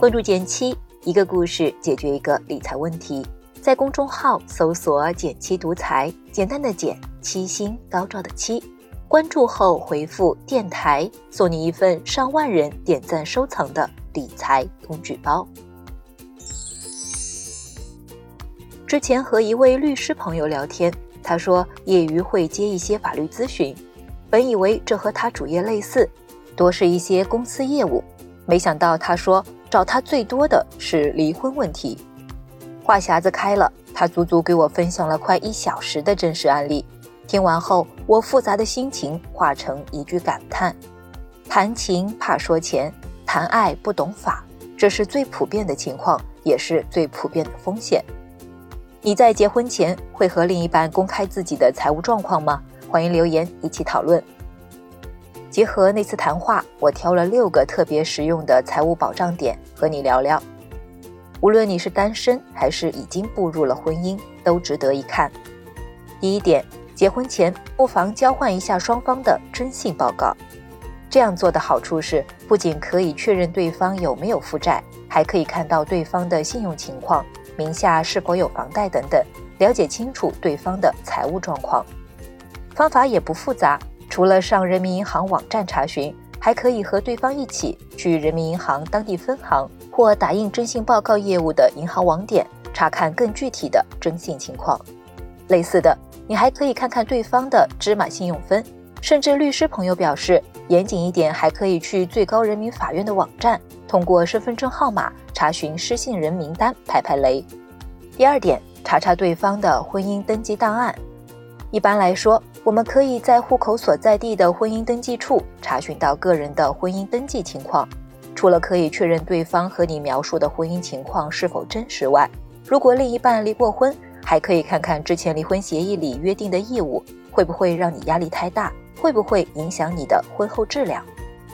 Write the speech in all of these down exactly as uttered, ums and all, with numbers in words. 关注简七，一个故事解决一个理财问题。在公众号搜索简七独裁，简单的简，七星高照的七。关注后回复电台，送你一份上万人点赞收藏的理财工具包。之前和一位律师朋友聊天，他说业余会接一些法律咨询，本以为这和他主业类似，多是一些公司业务，没想到他说找他最多的是离婚问题。话匣子开了，他足足给我分享了快一小时的真实案例，听完后我复杂的心情化成一句感叹：谈情怕说钱，谈爱不懂法，这是最普遍的情况，也是最普遍的风险。你在结婚前会和另一半公开自己的财务状况吗？欢迎留言一起讨论。结合那次谈话，我挑了六个特别实用的财务保障点和你聊聊。无论你是单身还是已经步入了婚姻，都值得一看。第一点，结婚前不妨交换一下双方的征信报告。这样做的好处是，不仅可以确认对方有没有负债，还可以看到对方的信用情况，名下是否有房贷等等，了解清楚对方的财务状况。方法也不复杂，除了上人民银行网站查询，还可以和对方一起去人民银行当地分行或打印征信报告业务的银行网点，查看更具体的征信情况。类似的，你还可以看看对方的芝麻信用分，甚至律师朋友表示，严谨一点还可以去最高人民法院的网站，通过身份证号码查询失信人名单，排排雷。第二点，查查对方的婚姻登记档案。一般来说，我们可以在户口所在地的婚姻登记处查询到个人的婚姻登记情况。除了可以确认对方和你描述的婚姻情况是否真实外，如果另一半离过婚，还可以看看之前离婚协议里约定的义务会不会让你压力太大，会不会影响你的婚后质量。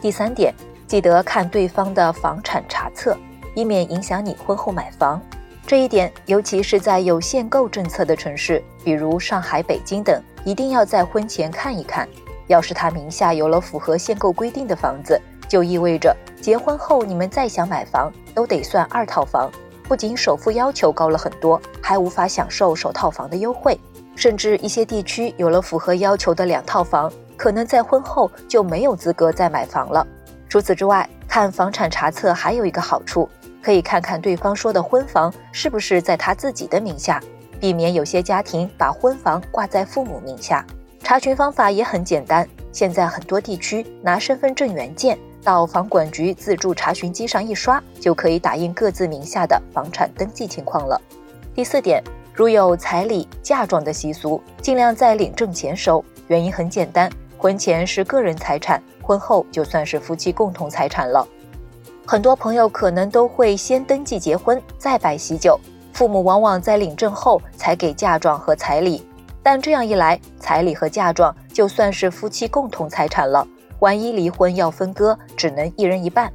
第三点，记得看对方的房产查册，以免影响你婚后买房。这一点尤其是在有限购政策的城市，比如上海、北京等，一定要在婚前看一看。要是他名下有了符合限购规定的房子，就意味着结婚后你们再想买房都得算二套房，不仅首付要求高了很多，还无法享受首套房的优惠，甚至一些地区有了符合要求的两套房，可能在婚后就没有资格再买房了。除此之外，看房产查册还有一个好处，可以看看对方说的婚房是不是在他自己的名下，避免有些家庭把婚房挂在父母名下。查询方法也很简单，现在很多地区拿身份证原件到房管局自助查询机上一刷，就可以打印各自名下的房产登记情况了。第四点，如有彩礼、嫁妆的习俗，尽量在领证前收。原因很简单，婚前是个人财产，婚后就算是夫妻共同财产了。很多朋友可能都会先登记结婚，再摆喜酒，父母往往在领证后才给嫁妆和彩礼，但这样一来，彩礼和嫁妆就算是夫妻共同财产了，万一离婚要分割，只能一人一半。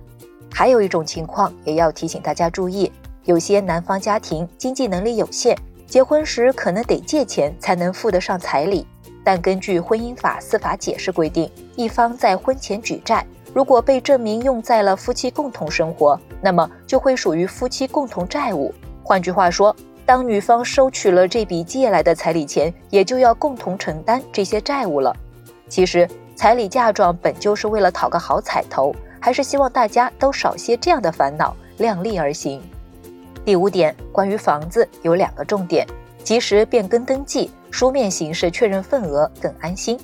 还有一种情况也要提醒大家注意，有些南方家庭经济能力有限，结婚时可能得借钱才能付得上彩礼，但根据婚姻法司法解释规定，一方在婚前举债，如果被证明用在了夫妻共同生活，那么就会属于夫妻共同债务。换句话说，当女方收取了这笔借来的彩礼钱，也就要共同承担这些债务了。其实，彩礼嫁妆本就是为了讨个好彩头，还是希望大家都少些这样的烦恼，量力而行。第五点，关于房子有两个重点：及时变更登记，书面形式确认份额更安心。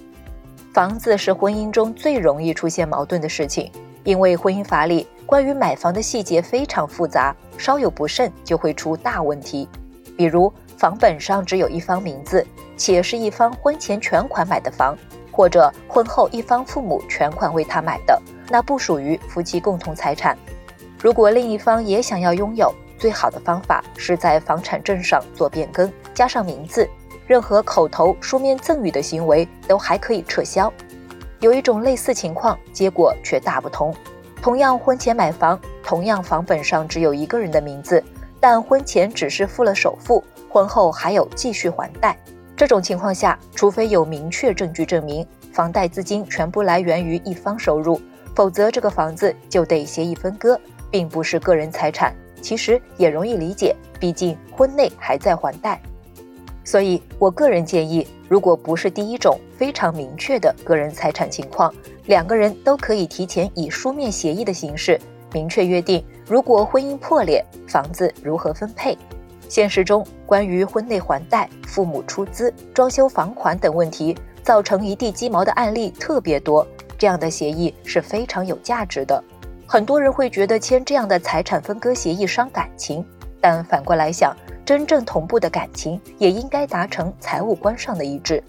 房子是婚姻中最容易出现矛盾的事情，因为婚姻法里关于买房的细节非常复杂，稍有不慎就会出大问题。比如房本上只有一方名字，且是一方婚前全款买的房，或者婚后一方父母全款为他买的，那不属于夫妻共同财产。如果另一方也想要拥有，最好的方法是在房产证上做变更，加上名字，任何口头书面赠与的行为都还可以撤销。有一种类似情况，结果却大不同。同样婚前买房，同样房本上只有一个人的名字，但婚前只是付了首付，婚后还有继续还贷。这种情况下，除非有明确证据证明房贷资金全部来源于一方收入，否则这个房子就得协议分割，并不是个人财产，其实也容易理解，毕竟婚内还在还贷。所以我个人建议，如果不是第一种非常明确的个人财产情况，两个人都可以提前以书面协议的形式明确约定，如果婚姻破裂，房子如何分配。现实中，关于婚内还贷、父母出资、装修房款等问题，造成一地鸡毛的案例特别多，这样的协议是非常有价值的。很多人会觉得签这样的财产分割协议伤感情，但反过来想，真正同步的感情也应该达成财务观上的一致。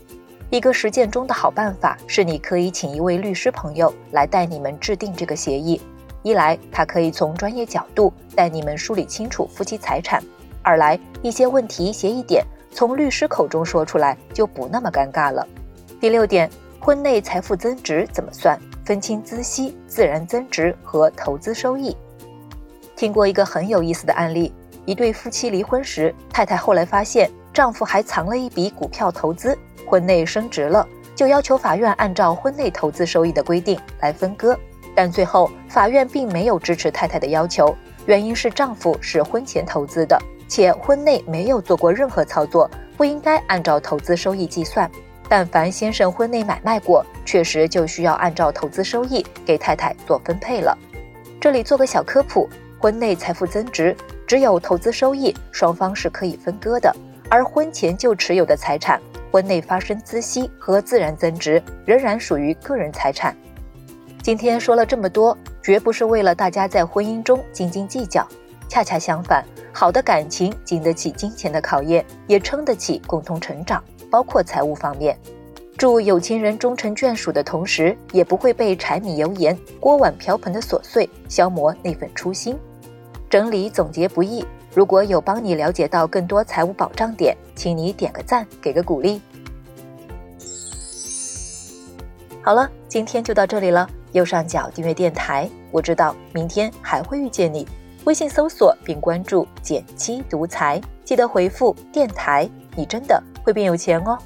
一个实践中的好办法是，你可以请一位律师朋友来带你们制定这个协议。一来，他可以从专业角度带你们梳理清楚夫妻财产；二来，一些问题协议点从律师口中说出来就不那么尴尬了。第六点，婚内财富增值怎么算？分清孳息、自然增值和投资收益。听过一个很有意思的案例，一对夫妻离婚时，太太后来发现丈夫还藏了一笔股票投资，婚内升值了，就要求法院按照婚内投资收益的规定来分割。但最后法院并没有支持太太的要求，原因是丈夫是婚前投资的，且婚内没有做过任何操作，不应该按照投资收益计算。但凡先生婚内买卖过，确实就需要按照投资收益给太太做分配了。这里做个小科普，婚内财富增值，只有投资收益双方是可以分割的，而婚前就持有的财产，婚内发生孳息和自然增值，仍然属于个人财产。今天说了这么多，绝不是为了大家在婚姻中斤斤计较，恰恰相反，好的感情经得起金钱的考验，也撑得起共同成长，包括财务方面。祝有情人终成眷属的同时，也不会被柴米油盐、锅碗瓢盆的琐碎消磨那份初心。整理总结不易，如果有帮你了解到更多财务保障点，请你点个赞，给个鼓励。好了，今天就到这里了。右上角订阅电台，我知道明天还会遇见你。微信搜索并关注“减七独裁”，记得回复“电台”，你真的会变有钱哦。